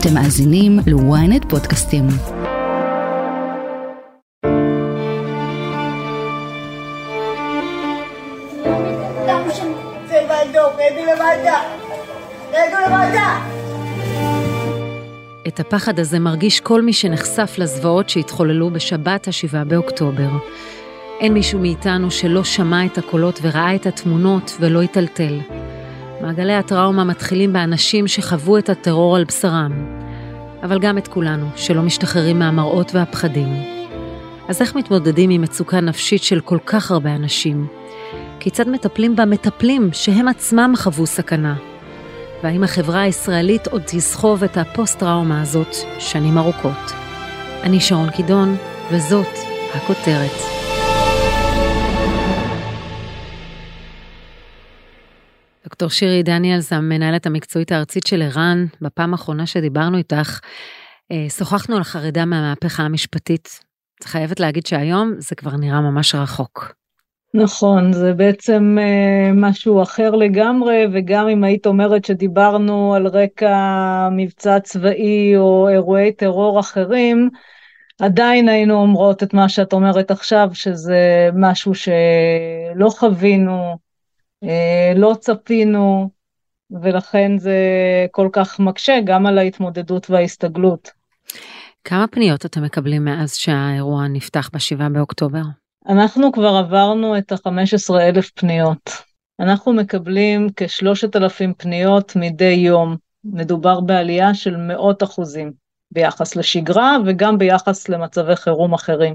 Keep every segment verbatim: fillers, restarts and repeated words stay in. אתם מאזינים לוויינט פודקאסטים. את הפחד הזה מרגיש כל מי שנחשף לזוועות שהתחוללו בשבת השבעה באוקטובר. אין מישהו מאיתנו שלא שמע את הקולות וראה את התמונות ולא התלתל. מעגלי הטראומה מתחילים באנשים שחוו את הטרור על בשרם, אבל גם את כולנו שלא משתחררים מהמראות והפחדים. אז איך מתמודדים עם מצוקה נפשית של כל כך הרבה אנשים? כיצד מטפלים במטפלים שהם עצמם חוו סכנה? והאם החברה הישראלית עוד תסחוב את הפוסט-טראומה הזאת שנים ארוכות? אני שרון קידון, וזאת הכותרת. דוקטור שירי דניאל, זו המנהלת המקצועית הארצית של ערן. בפעם האחרונה שדיברנו איתך, שוחחנו על חרדה מהמהפכה המשפטית. את חייבת להגיד שהיום זה כבר נראה ממש רחוק. נכון, זה בעצם משהו אחר לגמרי, וגם אם היית אומרת שדיברנו על רקע מבצע צבאי או אירועי טרור אחרים, עדיין היינו אומרות את מה שאת אומרת עכשיו, שזה משהו שלא חווינו, לא צפינו, ולכן זה כל כך מקשה גם על ההתמודדות וההסתגלות. כמה פניות אתם מקבלים מאז שהאירוע נפתח בשבעה באוקטובר? אנחנו כבר עברנו את ה-חמישה עשר אלף פניות. אנחנו מקבלים כ-שלושת אלפים פניות מדי יום. מדובר בעלייה של מאות אחוזים ביחס לשגרה וגם ביחס למצבי חירום אחרים.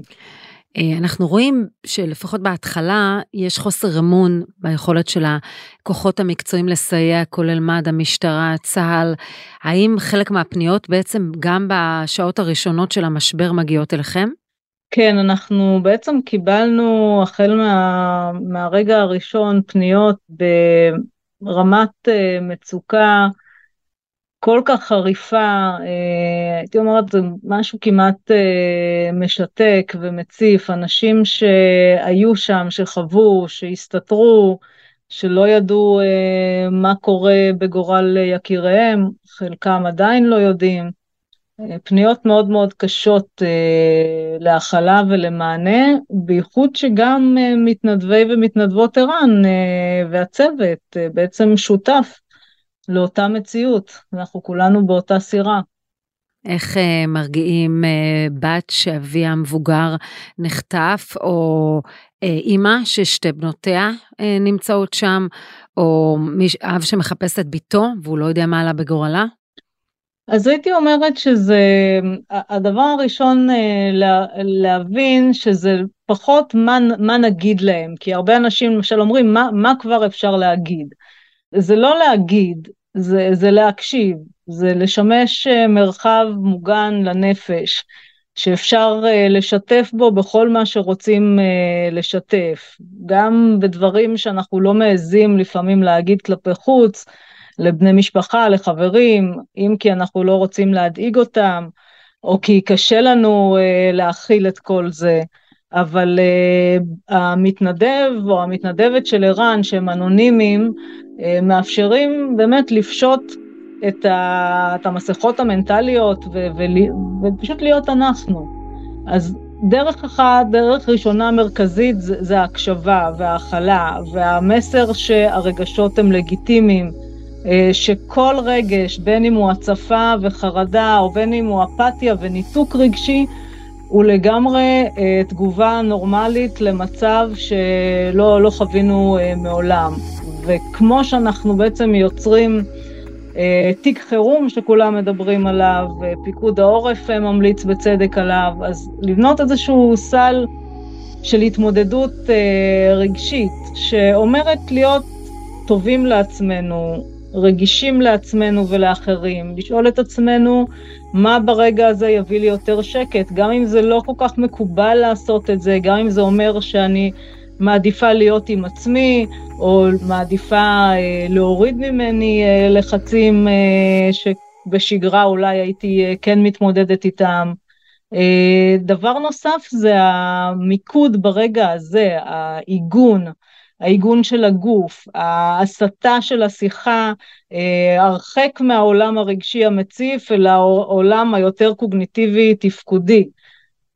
אנחנו רואים שלפחות בהתחלה יש חוסר אמון ביכולת של הכוחות המקצועיים לסייע, כולל מד"א, משטרה, צה"ל. האם חלק מהפניות בעצם גם בשעות הראשונות של המשבר מגיעות אליכם? כן, אנחנו בעצם קיבלנו החל מה, מהרגע הראשון פניות ברמת מצוקה כל כך חריפה, הייתי אומרת, זה משהו כמעט משתק ומציף, אנשים שהיו שם, שחוו, שהסתתרו, שלא ידעו מה קורה בגורל יקיריהם, חלקם עדיין לא יודעים, פניות מאוד מאוד קשות להכלה ולמענה, בייחוד שגם מתנדבי ומתנדבות ערן והצוות בעצם שותף לאותה מציאות, אנחנו כולנו באותה סירה. איך uh, מרגיעים uh, בת שאביה המבוגר נחטף, או uh, אימא ששתי בנותיה uh, נמצאות שם, או מיש, אב שמחפש את ביתו והוא לא יודע מה עלה בגורלה? אז הייתי אומרת שזה, הדבר הראשון uh, לה, להבין שזה פחות מה, מה נגיד להם, כי הרבה אנשים למשל אומרים מה, מה כבר אפשר להגיד. זה לא להגיד, זה, זה להקשיב, זה לשמש מרחב מוגן לנפש, שאפשר לשתף בו בכל מה שרוצים לשתף, גם בדברים שאנחנו לא מעזים לפעמים להגיד כלפי חוץ, לבני משפחה, לחברים, אם כי אנחנו לא רוצים להדאיג אותם, או כי קשה לנו להכיל את כל זה. אבל uh, המתנדב או המתנדבת של ערן שהם אנונימיים, uh, מאפשרים באמת לפשוט את, ה, את המסכות המנטליות ו, ו, ופשוט להיות אנחנו. אז דרך אחת, דרך ראשונה מרכזית זה, זה ההקשבה וההכלה, והמסר שהרגשות הם לגיטימיים, uh, שכל רגש, בין אם הוא הצפה וחרדה או בין אם הוא אפתיה וניתוק רגשי, ולגמרי תגובה נורמלית למצב שלא לא חווינו מעולם. וכמו שאנחנו בעצם יוצרים תיק חירום שכולם מדברים עליו, פיקוד העורף ממליץ בצדק עליו, אז לבנות איזשהו סל של התמודדות רגשית, שאומרת להיות טובים לעצמנו, רגישים לעצמנו ולאחרים, לשאול את עצמנו מה ברגע הזה יביא לי יותר שקט, גם אם זה לא כל כך מקובל לעשות את זה, גם אם זה אומר שאני מעדיפה להיות עם עצמי, או מעדיפה אה, להוריד ממני אה, לחצים אה, שבשגרה אולי הייתי אה, כן מתמודדת איתם. אה, דבר נוסף זה המיקוד ברגע הזה, העיגון, העיגון של הגוף, ההסתה של השיחה, הרחק מהעולם הרגשי המציף, אל העולם היותר קוגניטיבי תפקודי.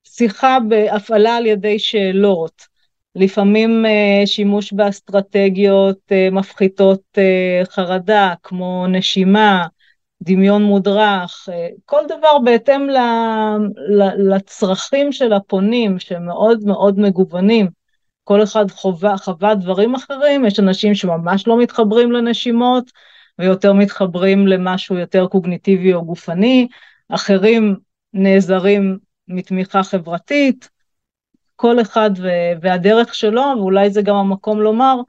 שיחה בהפעלה על ידי שאלות. לפעמים שימוש באסטרטגיות מפחיתות חרדה, כמו נשימה, דמיון מודרך, כל דבר בהתאם לצרכים של הפונים, שמאוד מאוד מגוונים. כל אחד חווה, חווה דברים אחרים, יש אנשים שממש לא מתחברים לנשימות, ויותר מתחברים למשהו יותר קוגניטיבי או גופני, אחרים נעזרים מתמיכה חברתית, כל אחד והדרך שלו, ואולי זה גם המקום לומר,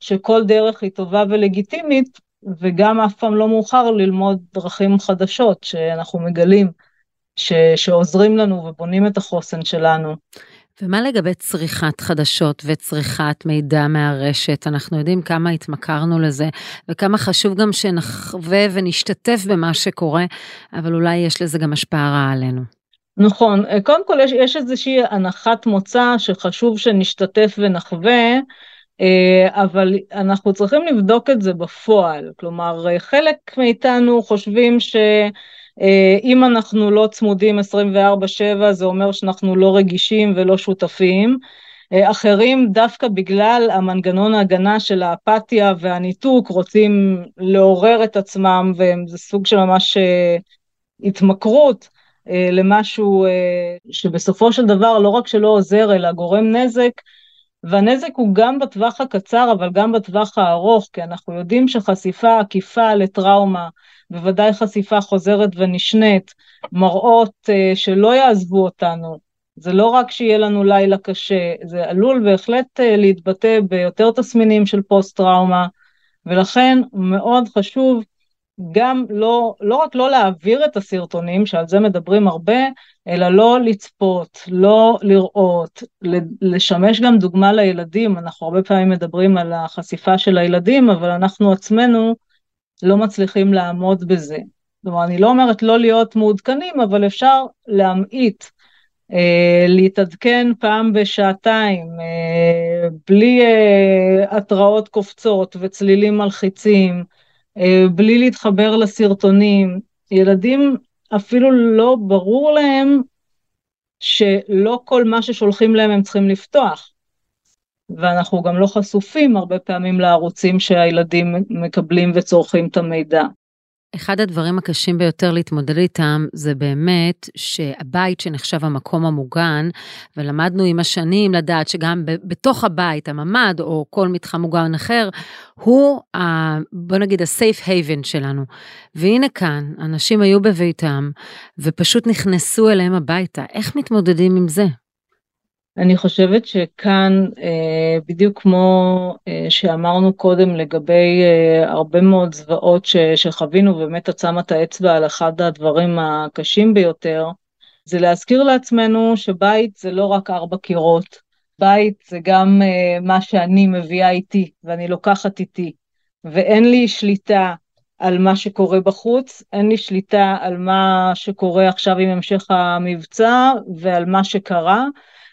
שכל דרך היא טובה ולגיטימית, וגם אף פעם לא מאוחר ללמוד דרכים חדשות שאנחנו מגלים, ש, שעוזרים לנו ובונים את החוסן שלנו. ומה לגבי צריכת חדשות וצריכת מידע מהרשת? אנחנו יודעים כמה התמכרנו לזה, וכמה חשוב גם שנחווה ונשתתף במה שקורה, אבל אולי יש לזה גם השפעה רעה עלינו. נכון, קודם כל יש, יש איזושהי הנחת מוצא שחשוב שנשתתף ונחווה, אבל אנחנו צריכים לבדוק את זה בפועל, כלומר חלק מאיתנו חושבים שאם אנחנו לא צמודים עשרים וארבע שבע זה אומר שאנחנו לא רגישים ולא שותפים, אחרים דווקא בגלל המנגנון ההגנה של האפתיה והניתוק רוצים לעורר את עצמם, וזה סוג של ממש התמכרות למשהו שבסופו של דבר לא רק שלא עוזר אלא גורם נזק, והנזק הוא גם בטווח הקצר אבל גם בטווח הארוך, כי אנחנו יודעים שחשיפה עקיפה לטראומה, בוודאי חשיפה חוזרת ונשנית, מראות שלא יעזבו אותנו, זה לא רק שיהיה לנו לילה קשה, זה עלול בהחלט להתבטא ביותר תסמינים של פוסט טראומה, ולכן מאוד חשוב גם לא, לא רק לא להעביר את הסרטונים, שעל זה מדברים הרבה, אלא לא לצפות, לא לראות, לשמש גם דוגמה לילדים. אנחנו הרבה פעמים מדברים על החשיפה של הילדים, אבל אנחנו עצמנו לא מצליחים לעמוד בזה. זאת אומרת, אני לא אומרת לא להיות מעודכנים, אבל אפשר להמעיט, אה, להתעדכן פעם בשעתיים, אה, בלי אה, התראות קופצות וצלילים מלחיצים, בלי להתחבר לסרטונים. ילדים אפילו לא ברור להם שלא כל מה ששולחים להם הם צריכים לפתוח, ואנחנו גם לא חשופים הרבה פעמים לערוצים שהילדים מקבלים וצורכים את המידע. אחד הדברים הקשים ביותר להתמודד איתם זה באמת שהבית שנחשב המקום המוגן, ולמדנו עם השנים לדעת שגם בתוך הבית, הממד או כל מתחם מוגן אחר, הוא, בוא נגיד, ה-safe haven שלנו. והנה כאן, אנשים היו בביתם ופשוט נכנסו אליהם הביתה. איך מתמודדים עם זה? אני חושבת שכאן, בדיוק כמו שאמרנו קודם לגבי הרבה מאוד זוועות שחווינו, באמת את שמה את האצבע על אחד הדברים הקשים ביותר, זה להזכיר לעצמנו שבית זה לא רק ארבע קירות, בית זה גם מה שאני מביאה איתי ואני לוקחת איתי, ואין לי שליטה על מה שקורה בחוץ, אין לי שליטה על מה שקורה עכשיו עם המשך המבצע ועל מה שקרה,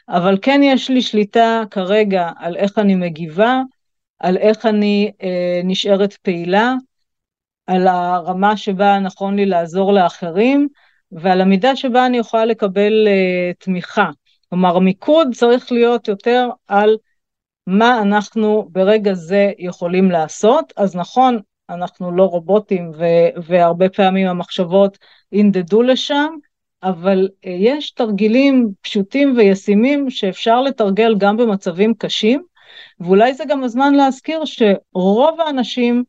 אבל כן יש לי שליטה כרגע על איך אני מגיבה, על איך אני אה, נשארת פעילה, על הרמה שבה נכון לי לעזור לאחרים, ועל המידה שבה אני יכולה לקבל אה, תמיכה. כלומר, מיקוד צריך להיות יותר על מה אנחנו ברגע זה יכולים לעשות, אז נכון, אנחנו לא רובוטים, ו- והרבה פעמים המחשבות ינדדו לשם, אבל יש תרגילים פשוטים וישימים שאפשר לתרגל גם במצבים קשים, ואולי זה גם הזמן להזכיר שרוב האנשים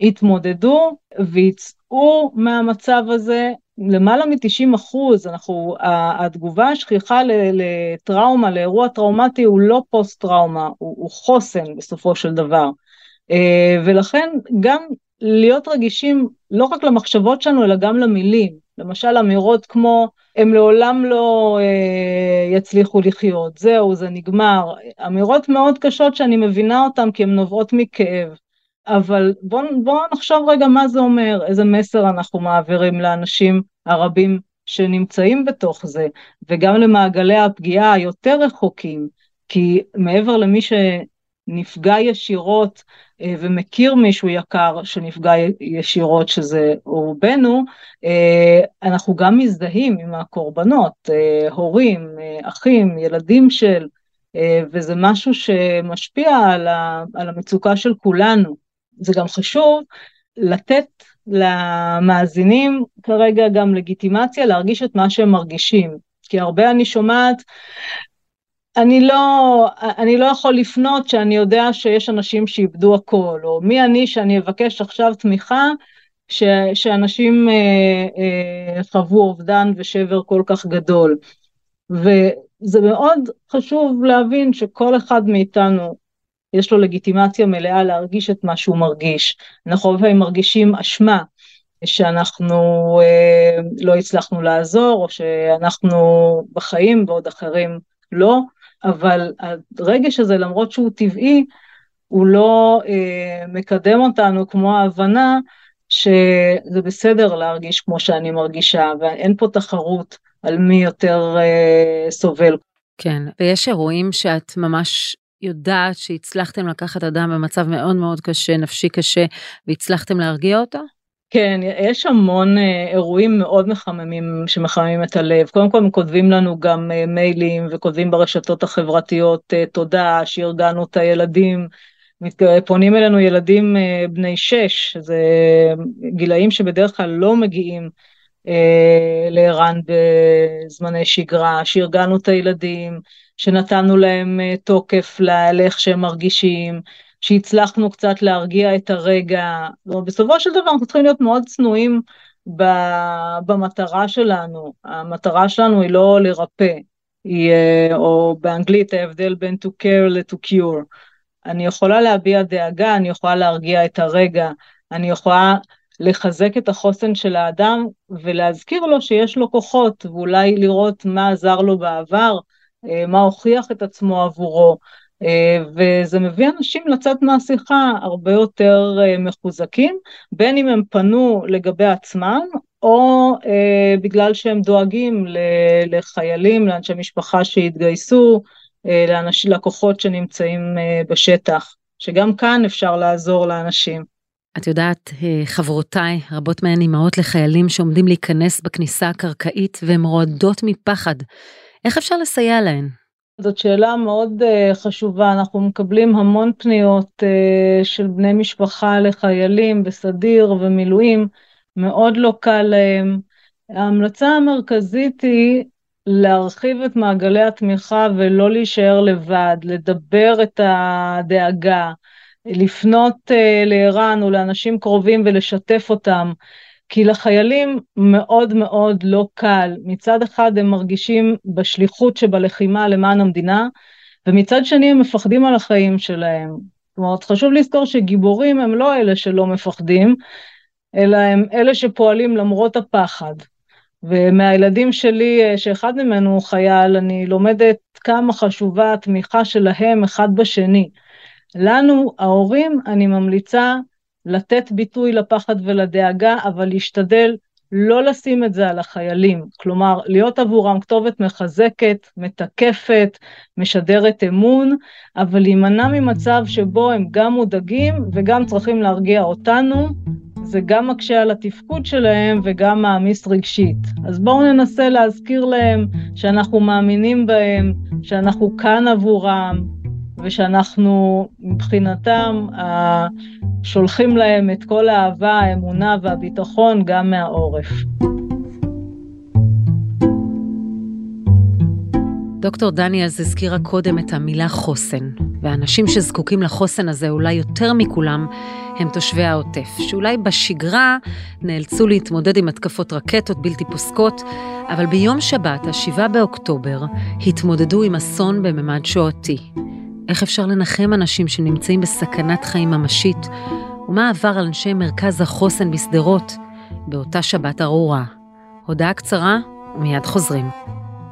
התמודדו ויצאו מהמצב הזה, למעלה מ-תשעים אחוז, אנחנו, התגובה השכיחה לטראומה, לאירוע טראומטי, הוא לא פוסט-טראומה, הוא, הוא חוסן בסופו של דבר, ולכן גם להיות רגישים לא רק למחשבות שלנו, אלא גם למילים, למשל אמירות כמו, הם לעולם לא אה, יצליחו לחיות, זהו, זה נגמר. אמירות מאוד קשות שאני מבינה אותן, כי הן נובעות מכאב. אבל בואו בוא נחשוב רגע מה זה אומר, איזה מסר אנחנו מעבירים לאנשים הרבים שנמצאים בתוך זה, וגם למעגלי הפגיעה היותר רחוקים, כי מעבר למי ש... נפגע ישירות ומכיר מישהו יקר שנפגע ישירות, שזה רובנו, אנחנו גם מזדהים עם הקורבנות, הורים, אחים, ילדים של, וזה משהו שמשפיע על על המצוקה של כולנו. זה גם חשוב לתת למאזינים כרגע גם לגיטימציה להרגיש את מה שהם מרגישים, כי הרבה אני שומעת, אני לא, אני לא יכול לפנות שאני יודע שיש אנשים שאיבדו הכל, או מי אני שאני אבקש עכשיו תמיכה ש, שאנשים אה, אה, חוו אובדן ושבר כל כך גדול. וזה מאוד חשוב להבין שכל אחד מאיתנו יש לו לגיטימציה מלאה להרגיש את מה שהוא מרגיש. אנחנו הרבה מרגישים אשמה, שאנחנו אה, לא הצלחנו לעזור, או שאנחנו בחיים ועוד אחרים לא, אבל הרגש הזה, למרות שהוא טבעי, הוא לא אה, מקדם אותנו כמו ההבנה שזה בסדר להרגיש כמו שאני מרגישה, ואין פה תחרות על מי יותר אה, סובל. כן, ויש אירועים שאת ממש יודעת שהצלחתם לקחת אדם במצב מאוד מאוד קשה, נפשי קשה, והצלחתם להרגיע אותו? כן, יש המון אירועים מאוד מחממים שמחממים את הלב. קודם כל כותבים לנו גם מיילים וכותבים ברשתות החברתיות, תודה שארגנו את הילדים, פונים אלינו ילדים בני שש, זה גילאים שבדרך כלל לא מגיעים לערן בזמני שגרה, שארגנו את הילדים, שנתנו להם תוקף לאיך שהם מרגישים, שהצלחנו קצת להרגיע את הרגע. בסופו של דבר אנחנו צריכים להיות מאוד צנועים במטרה שלנו. המטרה שלנו היא לא לרפא, היא, או באנגלית ההבדל בין to care ל-to cure. אני יכולה להביע דאגה, אני יכולה להרגיע את הרגע, אני יכולה לחזק את החוסן של האדם, ולהזכיר לו שיש לו כוחות, ואולי לראות מה עזר לו בעבר, מה הוכיח את עצמו עבורו, וזה מביא אנשים לצאת מהשיחה הרבה יותר מחוזקים, בין אם הם פנו לגבי עצמם, או בגלל שהם דואגים לחיילים, לאנשי משפחה שהתגייסו, לאנשים, לקוחות שנמצאים בשטח, שגם כאן אפשר לעזור לאנשים. את יודעת, חברותיי, רבות מהן אימהות לחיילים שעומדים להיכנס בכניסה הקרקעית, והן רועדות מפחד. איך אפשר לסייע להן? זאת שאלה מאוד uh, חשובה. אנחנו מקבלים המון פניות uh, של בני משפחה לחיילים בסדיר ומילואים, מאוד לא קל להם. ההמלצה המרכזית היא להרחיב את מעגלי התמיכה ולא להישאר לבד, לדבר את הדאגה, לפנות uh, לערן ולאנשים קרובים ולשתף אותם, כי לחיילים מאוד מאוד לא קל. מצד אחד הם מרגישים בשליחות שבלחימה למען המדינה, ומצד שני הם מפחדים על החיים שלהם. זאת אומרת, חשוב לזכור שגיבורים הם לא אלה שלא מפחדים, אלא הם אלה שפועלים למרות הפחד. ומהילדים שלי, שאחד ממנו הוא חייל, אני לומדת כמה חשובה התמיכה שלהם אחד בשני. לנו, ההורים, אני ממליצה לתת ביטוי לפחד ולדאגה, אבל להשתדל לא לשים את זה על החיילים. כלומר, להיות עבורם כתובת מחזקת, מתקפת, משדרת אמון, אבל להימנע ממצב שבו הם גם מודאגים וגם צריכים להרגיע אותנו. זה גם מקשה על התפקוד שלהם וגם מעמיס רגשית. אז בואו ננסה להזכיר להם שאנחנו מאמינים בהם, שאנחנו כאן עבורם, ושאנחנו מבחינתם שולחים להם את כל האהבה, האמונה והביטחון גם מהעורף. דוקטור דניאל הזכירה קודם את המילה חוסן, והאנשים שזקוקים לחוסן הזה אולי יותר מכולם הם תושבי העוטף, שאולי בשגרה נאלצו להתמודד עם התקפות רקטות בלתי פוסקות, אבל ביום שבת, השביעי באוקטובר, התמודדו עם אסון בממד שואתי. איך אפשר לנחם אנשים שנמצאים בסכנת חיים ממשית, ומה עבר על אנשי מרכז החוסן בסדרות באותה שבת ארורה? הודעה קצרה, ומיד חוזרים.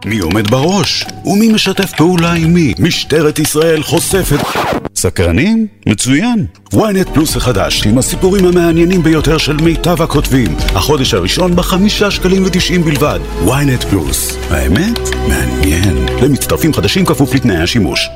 מי עומד בראש? ומי משתף פעולה עם מי? משטרת ישראל חושפת. סקרנים? מצוין. וויינט פלוס החדש, עם הסיפורים המעניינים ביותר של מיטב הכותבים. החודש הראשון בחמישה שקלים ותשעים בלבד. וויינט פלוס. האמת? מעניין. למצטרפים חדשים כפוף לתנאי השימוש.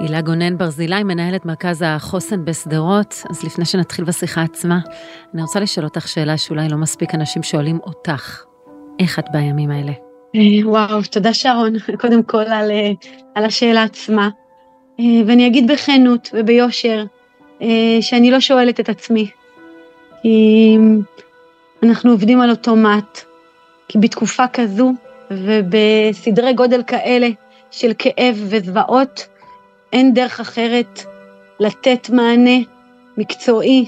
הילה גונן ברזילי, מנהלת מרכז החוסן בסדרות. אז לפני שנתחיל בשיחה עצמה, אני רוצה לשאול אותך שאלה שאולי לא מספיק אנשים שואלים אותך. איך את בימים האלה? וואו, תודה שרון, קודם כל על, על השאלה עצמה. ואני אגיד בכנות וביושר, שאני לא שואלת את עצמי. כי אנחנו עובדים על אוטומט, כי בתקופה כזו ובסדרי גודל כאלה של כאב וזוועות, אין דרך אחרת לתת מענה מקצועי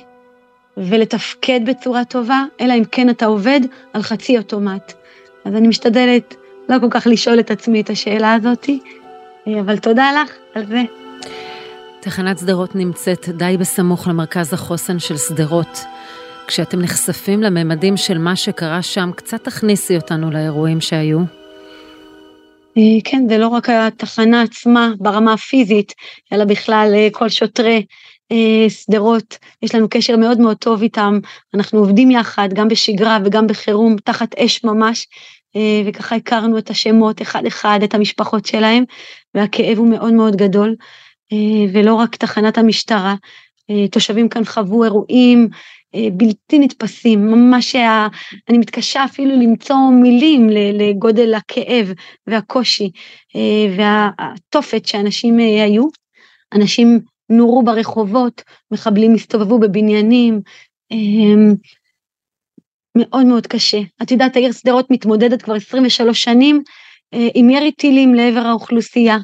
ולתפקד בצורה טובה, אלא אם כן אתה עובד על חצי אוטומט. אז אני משתדלת לא כל כך לשאול את עצמי את השאלה הזאת, אבל תודה לך על זה. תחנת סדרות נמצאת די בסמוך למרכז החוסן של סדרות. כשאתם נחשפים לממדים של מה שקרה שם, קצת תכניסי אותנו לאירועים שהיו. כן, זה לא רק התחנה עצמה ברמה הפיזית, אלא בכלל כל שוטרי סדרות, יש לנו קשר מאוד מאוד טוב איתם, אנחנו עובדים יחד, גם בשגרה וגם בחירום, תחת אש ממש, וככה הכרנו את השמות אחד אחד, את המשפחות שלהם, והכאב הוא מאוד מאוד גדול, ולא רק תחנת המשטרה, תושבים כאן חוו אירועים בלתי נתפסים, ממש אני מתקשה אפילו למצוא מילים לגודל הכאב והקושי והתופת שאנשים היו, אנשים נורו ברחובות, מחבלים הסתובבו בבניינים, מאוד מאוד קשה. את יודעת, העיר סדרות מתמודדת כבר עשרים ושלוש שנים עם ירי טילים לעבר האוכלוסייה,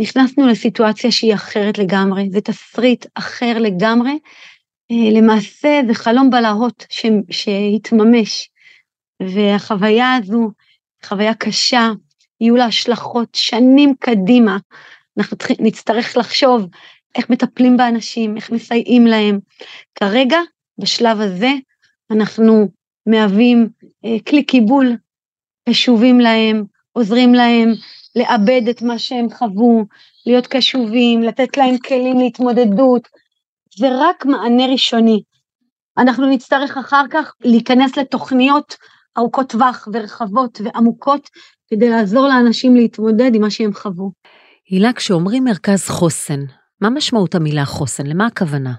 ונכנסנו לסיטואציה שהיא אחרת לגמרי, זה תסריט אחר לגמרי, למעשה זה חלום בלהות ש... שהתממש, והחוויה הזו, חוויה קשה, יהיו לה השלכות שנים קדימה, אנחנו נצטרך לחשוב איך מטפלים באנשים, איך מסייעים להם. כרגע, בשלב הזה, אנחנו מהווים כלי קיבול, קשובים להם, עוזרים להם לאבד את מה שהם חוו, להיות קשובים, לתת להם כלים להתמודדות. זה רק מענה ראשוני. אנחנו נצטרך אחר כך להיכנס לתוכניות ארוכות טווח ורחבות ועמוקות, כדי לעזור לאנשים להתמודד עם מה שהם חוו. הילה, כשאומרים מרכז חוסן, מה משמעות המילה חוסן? למה הכוונה?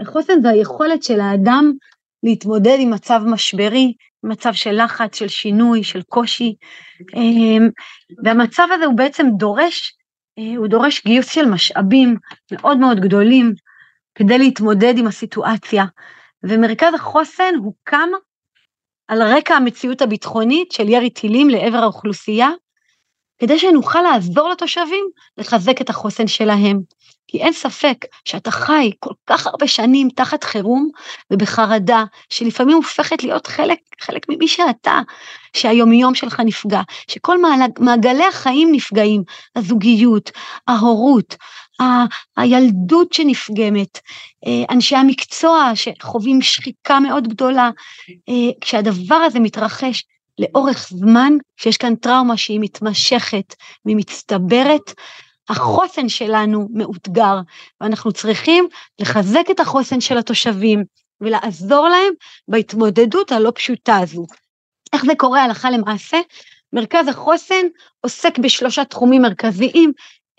החוסן זה היכולת של האדם להתמודד עם מצב משברי, מצב של לחץ, של שינוי, של קושי, והמצב הזה הוא בעצם דורש, הוא דורש גיוס של משאבים מאוד מאוד גדולים, כדי להתמודד עם הסיטואציה, ומרכז החוסן הוא קם על רקע המציאות הביטחונית של ירי טילים לעבר האוכלוסייה, כדי שנוכל לעזור לתושבים לחזק את החוסן שלהם. כי אין ספק שאתה חי כל כך הרבה שנים תחת חירום ובחרדה, שלפעמים הופכת להיות חלק, חלק ממי שאתה, שהיומיום שלך נפגע, שכל מעגלי החיים נפגעים, הזוגיות, ההורות, ה- הילדות שנפגמת, אנשי המקצוע שחווים שחיקה מאוד גדולה, כשהדבר הזה מתרחש, לאורך זמן, שיש כאן טראומה שהיא מתמשכת, ממצטברת, החוסן שלנו מאותגר, ואנחנו צריכים לחזק את החוסן של התושבים, ולעזור להם בהתמודדות הלא פשוטה הזו. איך זה קורה הלכה למעשה? מרכז החוסן עוסק בשלושה תחומים מרכזיים.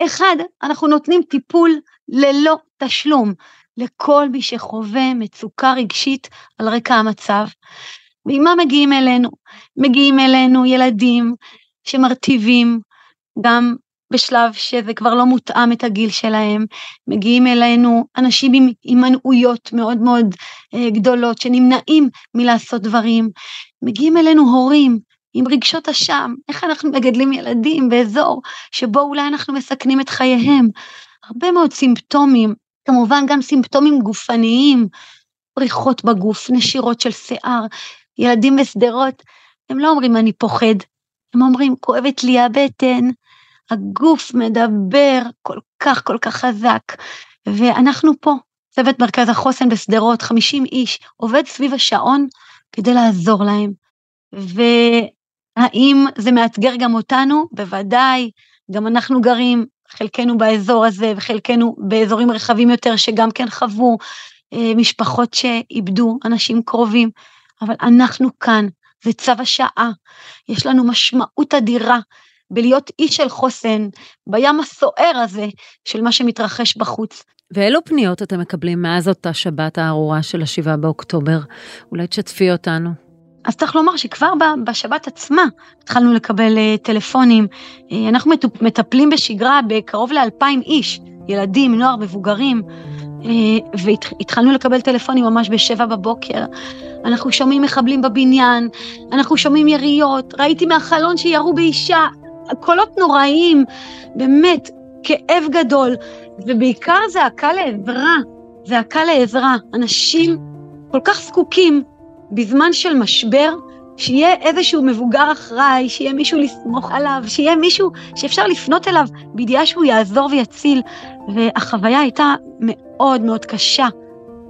אחד, אנחנו נותנים טיפול ללא תשלום, לכל מי שחווה מצוקה רגשית על רקע המצב. ועם מה מגיעים אלינו? מגיעים אלינו ילדים שמרטיבים, גם בשלב שזה כבר לא מותאם את הגיל שלהם, מגיעים אלינו אנשים עם הימנעויות מאוד מאוד אה, גדולות, שנמנעים מלעשות דברים, מגיעים אלינו הורים עם רגשות אשם, איך אנחנו מגדלים ילדים באזור שבו אולי אנחנו מסכנים את חייהם, הרבה מאוד סימפטומים, כמובן גם סימפטומים גופניים, פריחות בגוף, נשירות של שיער, ילדים בסדרות, הם לא אומרים אני פוחד, הם אומרים כואבת לי הבטן, הגוף מדבר כל כך כל כך חזק, ואנחנו פה, צוות מרכז החוסן בסדרות, חמישים איש, עובד סביב השעון כדי לעזור להם, והאם זה מאתגר גם אותנו? בוודאי, גם אנחנו גרים, חלקנו באזור הזה, וחלקנו באזורים רחבים יותר שגם כן חוו, משפחות שאיבדו, אנשים קרובים, אבל אנחנו כאן, זה צו השעה, יש לנו משמעות אדירה, בלהיות איש של חוסן, בים הסוער הזה של מה שמתרחש בחוץ. ואילו פניות אתם מקבלים מאז אותה שבת הארורה של השבעה באוקטובר? אולי תשתפי אותנו. אז צריך לומר שכבר בשבת עצמה התחלנו לקבל טלפונים. אנחנו מטפלים בשגרה בקרוב לאלפיים איש, ילדים, נוער, מבוגרים, והתחלנו לקבל טלפונים ממש בשבע בבוקר. אנחנו שומעים מחבלים בבניין, אנחנו שומעים יריות, ראיתי מהחלון שירו באישה, קולות נוראים, באמת, כאב גדול, ובעיקר זעקה לעזרה, זעקה לעזרה. אנשים כל כך זקוקים בזמן של משבר, שיהיה איזשהו מבוגר אחראי, שיהיה מישהו לסמוך עליו, שיהיה מישהו שאפשר לפנות אליו, בידיעה שהוא יעזור ויציל, והחוויה הייתה מאוד מאוד קשה,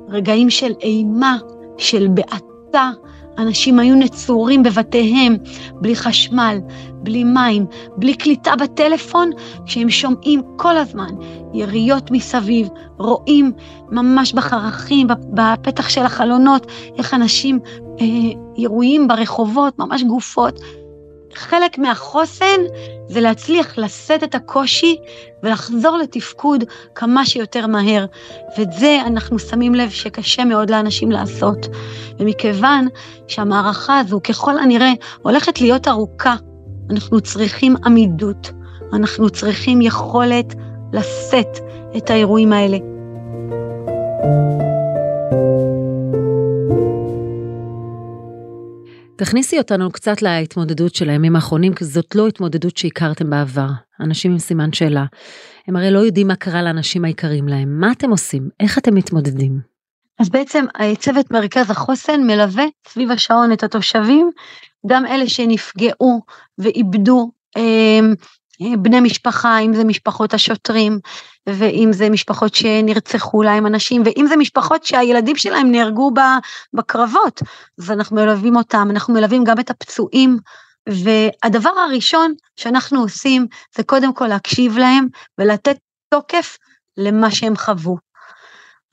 רגעים של אימה, של בעתה, אנשים היו נצורים בבתיהם, בלי חשמל, בלי מים, בלי קליטה בטלפון, שהם שומעים כל הזמן, יריות מסביב, רואים ממש בחרכים, בפתח של החלונות, איך אנשים אה, ירויים ברחובות, ממש גופות. חלק מהחוסן זה להצליח לשאת את הקושי ולחזור לתפקוד כמה שיותר מהר, ואת זה אנחנו שמים לב שקשה מאוד לאנשים לעשות, ומכיוון שהמערכה הזו ככל הנראה הולכת להיות ארוכה, אנחנו צריכים עמידות, אנחנו צריכים יכולת לשאת את האירועים האלה. תכניסי אותנו קצת להתמודדות של הימים האחרונים, כי זאת לא התמודדות שהכרתם בעבר. אנשים עם סימן שאלה, הם הרי לא יודעים מה קרה לאנשים העיקרים להם. מה אתם עושים? איך אתם מתמודדים? אז בעצם צוות מרכז החוסן מלווה סביב השעון את התושבים, גם אלה שנפגעו ואיבדו אה, בני משפחה, אם זה משפחות השוטרים, ואם זה משפחות שנרצחו להם אנשים, ואם זה משפחות שהילדים שלהם נהרגו בקרבות, אז אנחנו מלווים אותם, אנחנו מלווים גם את הפצועים, והדבר הראשון שאנחנו עושים, זה קודם כל להקשיב להם, ולתת תוקף למה שהם חוו.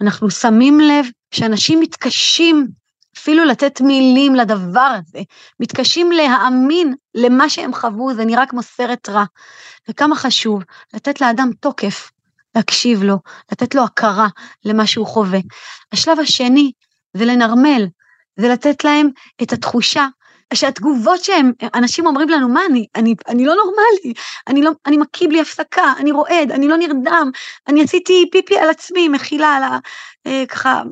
אנחנו שמים לב שאנשים מתקשים, אפילו לתת מילים לדבר הזה, מתקשים להאמין למה שהם חוו, זה נראה כמו סרט רע, וכמה חשוב לתת לאדם תוקף, להקשיב לו, לתת לו הכרה למה שהוא חווה. השלב השני זה לנרמל, זה לתת להם את התחושה, שהתגובות שהם, אנשים אומרים לנו, מה, אני, אני, אני לא נורמלי, אני לא, אני מקיא בלי הפסקה, אני רועד, אני לא נרדם, אני עשיתי פיפי על עצמי, מחילה על ה... אה, ככה...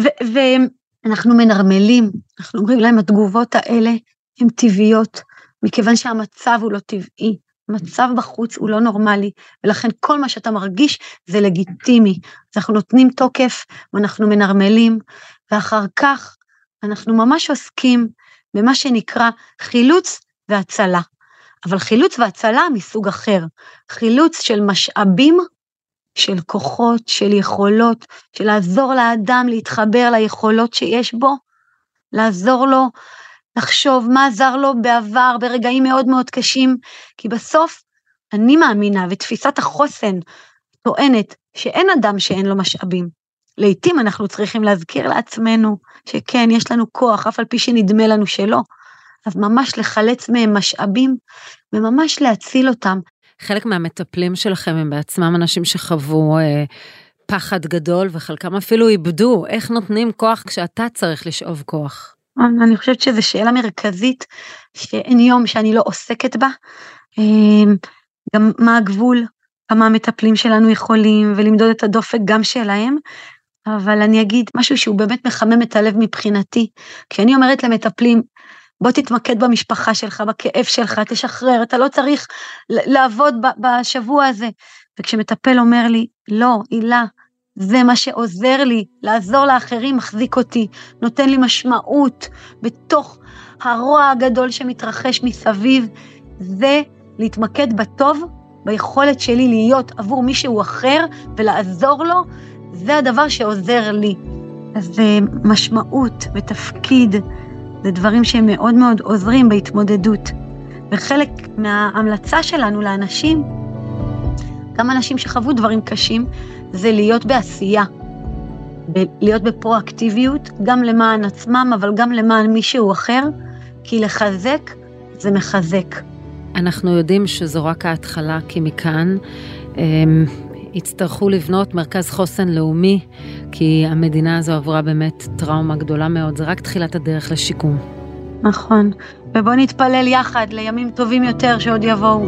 ו- ואנחנו מנרמלים, אנחנו אומרים להם, התגובות האלה הן טבעיות, מכיוון שהמצב הוא לא טבעי, מצב בחוץ הוא לא נורמלי, ולכן כל מה שאתה מרגיש זה לגיטימי, אז אנחנו נותנים תוקף, ואנחנו מנרמלים, ואחר כך אנחנו ממש עוסקים במה שנקרא חילוץ והצלה, אבל חילוץ והצלה מסוג אחר, חילוץ של משאבים, של כוחות, של יכולות, של לעזור לאדם להתחבר ליכולות שיש בו, לעזור לו לחשוב מה עזר לו בעבר ברגעים מאוד מאוד קשים, כי בסוף אני מאמינה ותפיסת החוסן טוענת שאין אדם שאין לו משאבים. לעתים אנחנו צריכים להזכיר לעצמנו שכן יש לנו כוח, אף על פי שנדמה לנו שלא, אז ממש לחלץ מהם משאבים וממש להציל אותם. חלק מהמטפלים שלכם הם בעצמם אנשים שחוו אה, פחד גדול, וחלקם אפילו איבדו. איך נותנים כוח כשאתה צריך לשאוב כוח? אני חושבת שזו שאלה מרכזית, שאין יום שאני לא עוסקת בה. אה, גם מה הגבול, כמה המטפלים שלנו יכולים, ולמדוד את הדופק גם שלהם. אבל אני אגיד משהו שהוא באמת מחמם את הלב מבחינתי. כשאני אומרת למטפלים, בוא תתמקד במשפחה שלך, בכאב שלך, תשחרר, אתה לא צריך לעבוד בשבוע הזה. וכשמטפל אומר לי, לא, אילה, זה מה שעוזר לי, לעזור לאחרים, מחזיק אותי, נותן לי משמעות בתוך הרוע הגדול שמתרחש מסביב, זה להתמקד בטוב, ביכולת שלי להיות עבור מישהו אחר ולעזור לו, זה הדבר שעוזר לי. אז זה משמעות ותפקיד, זה דברים שהם מאוד מאוד עוזרים בהתמודדות. וחלק מההמלצה שלנו לאנשים, גם אנשים שחוו דברים קשים, זה להיות בעשייה, להיות בפרואקטיביות, גם למען עצמם, אבל גם למען מישהו אחר, כי לחזק זה מחזק. אנחנו יודעים שזו רק ההתחלה, כי מכאן הצטרכו לבנות מרכז חוסן לאומי, כי המדינה הזו עברה באמת טראומה גדולה מאוד, זה רק תחילת הדרך לשיקום. נכון, ובוא נתפלל יחד לימים טובים יותר שעוד יבואו.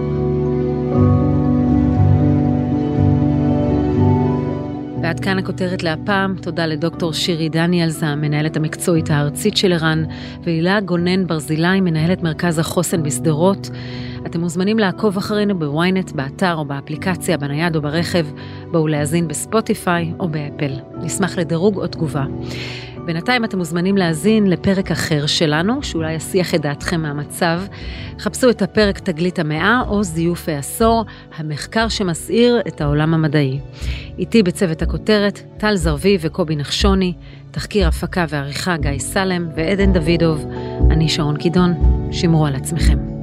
ועד כאן הכותרת להפעם, תודה לדוקטור שירי דניאל, המנהלת המקצועית הארצית של ערן, ואילה גונן ברזילי, מנהלת מרכז החוסן בשדרות. אתם מוזמנים לעקוב אחרינו בוויינט, באתר או באפליקציה, בנייד או ברכב, בואו להזין בספוטיפיי או באפל. נשמח לדירוג או תגובה. בינתיים אתם מוזמנים להזין לפרק אחר שלנו, שאולי יסיח את דעתכם מהמצב. חפשו את הפרק תגלית המאה או זיוף העשור, המחקר שמסעיר את העולם המדעי. איתי בצוות הכותרת, טל זרבי וקובי נחשוני, תחקיר הפקה ועריכה גיא סלם ועדן דוידוב. אני שרון קידון, שמרו על עצמכם.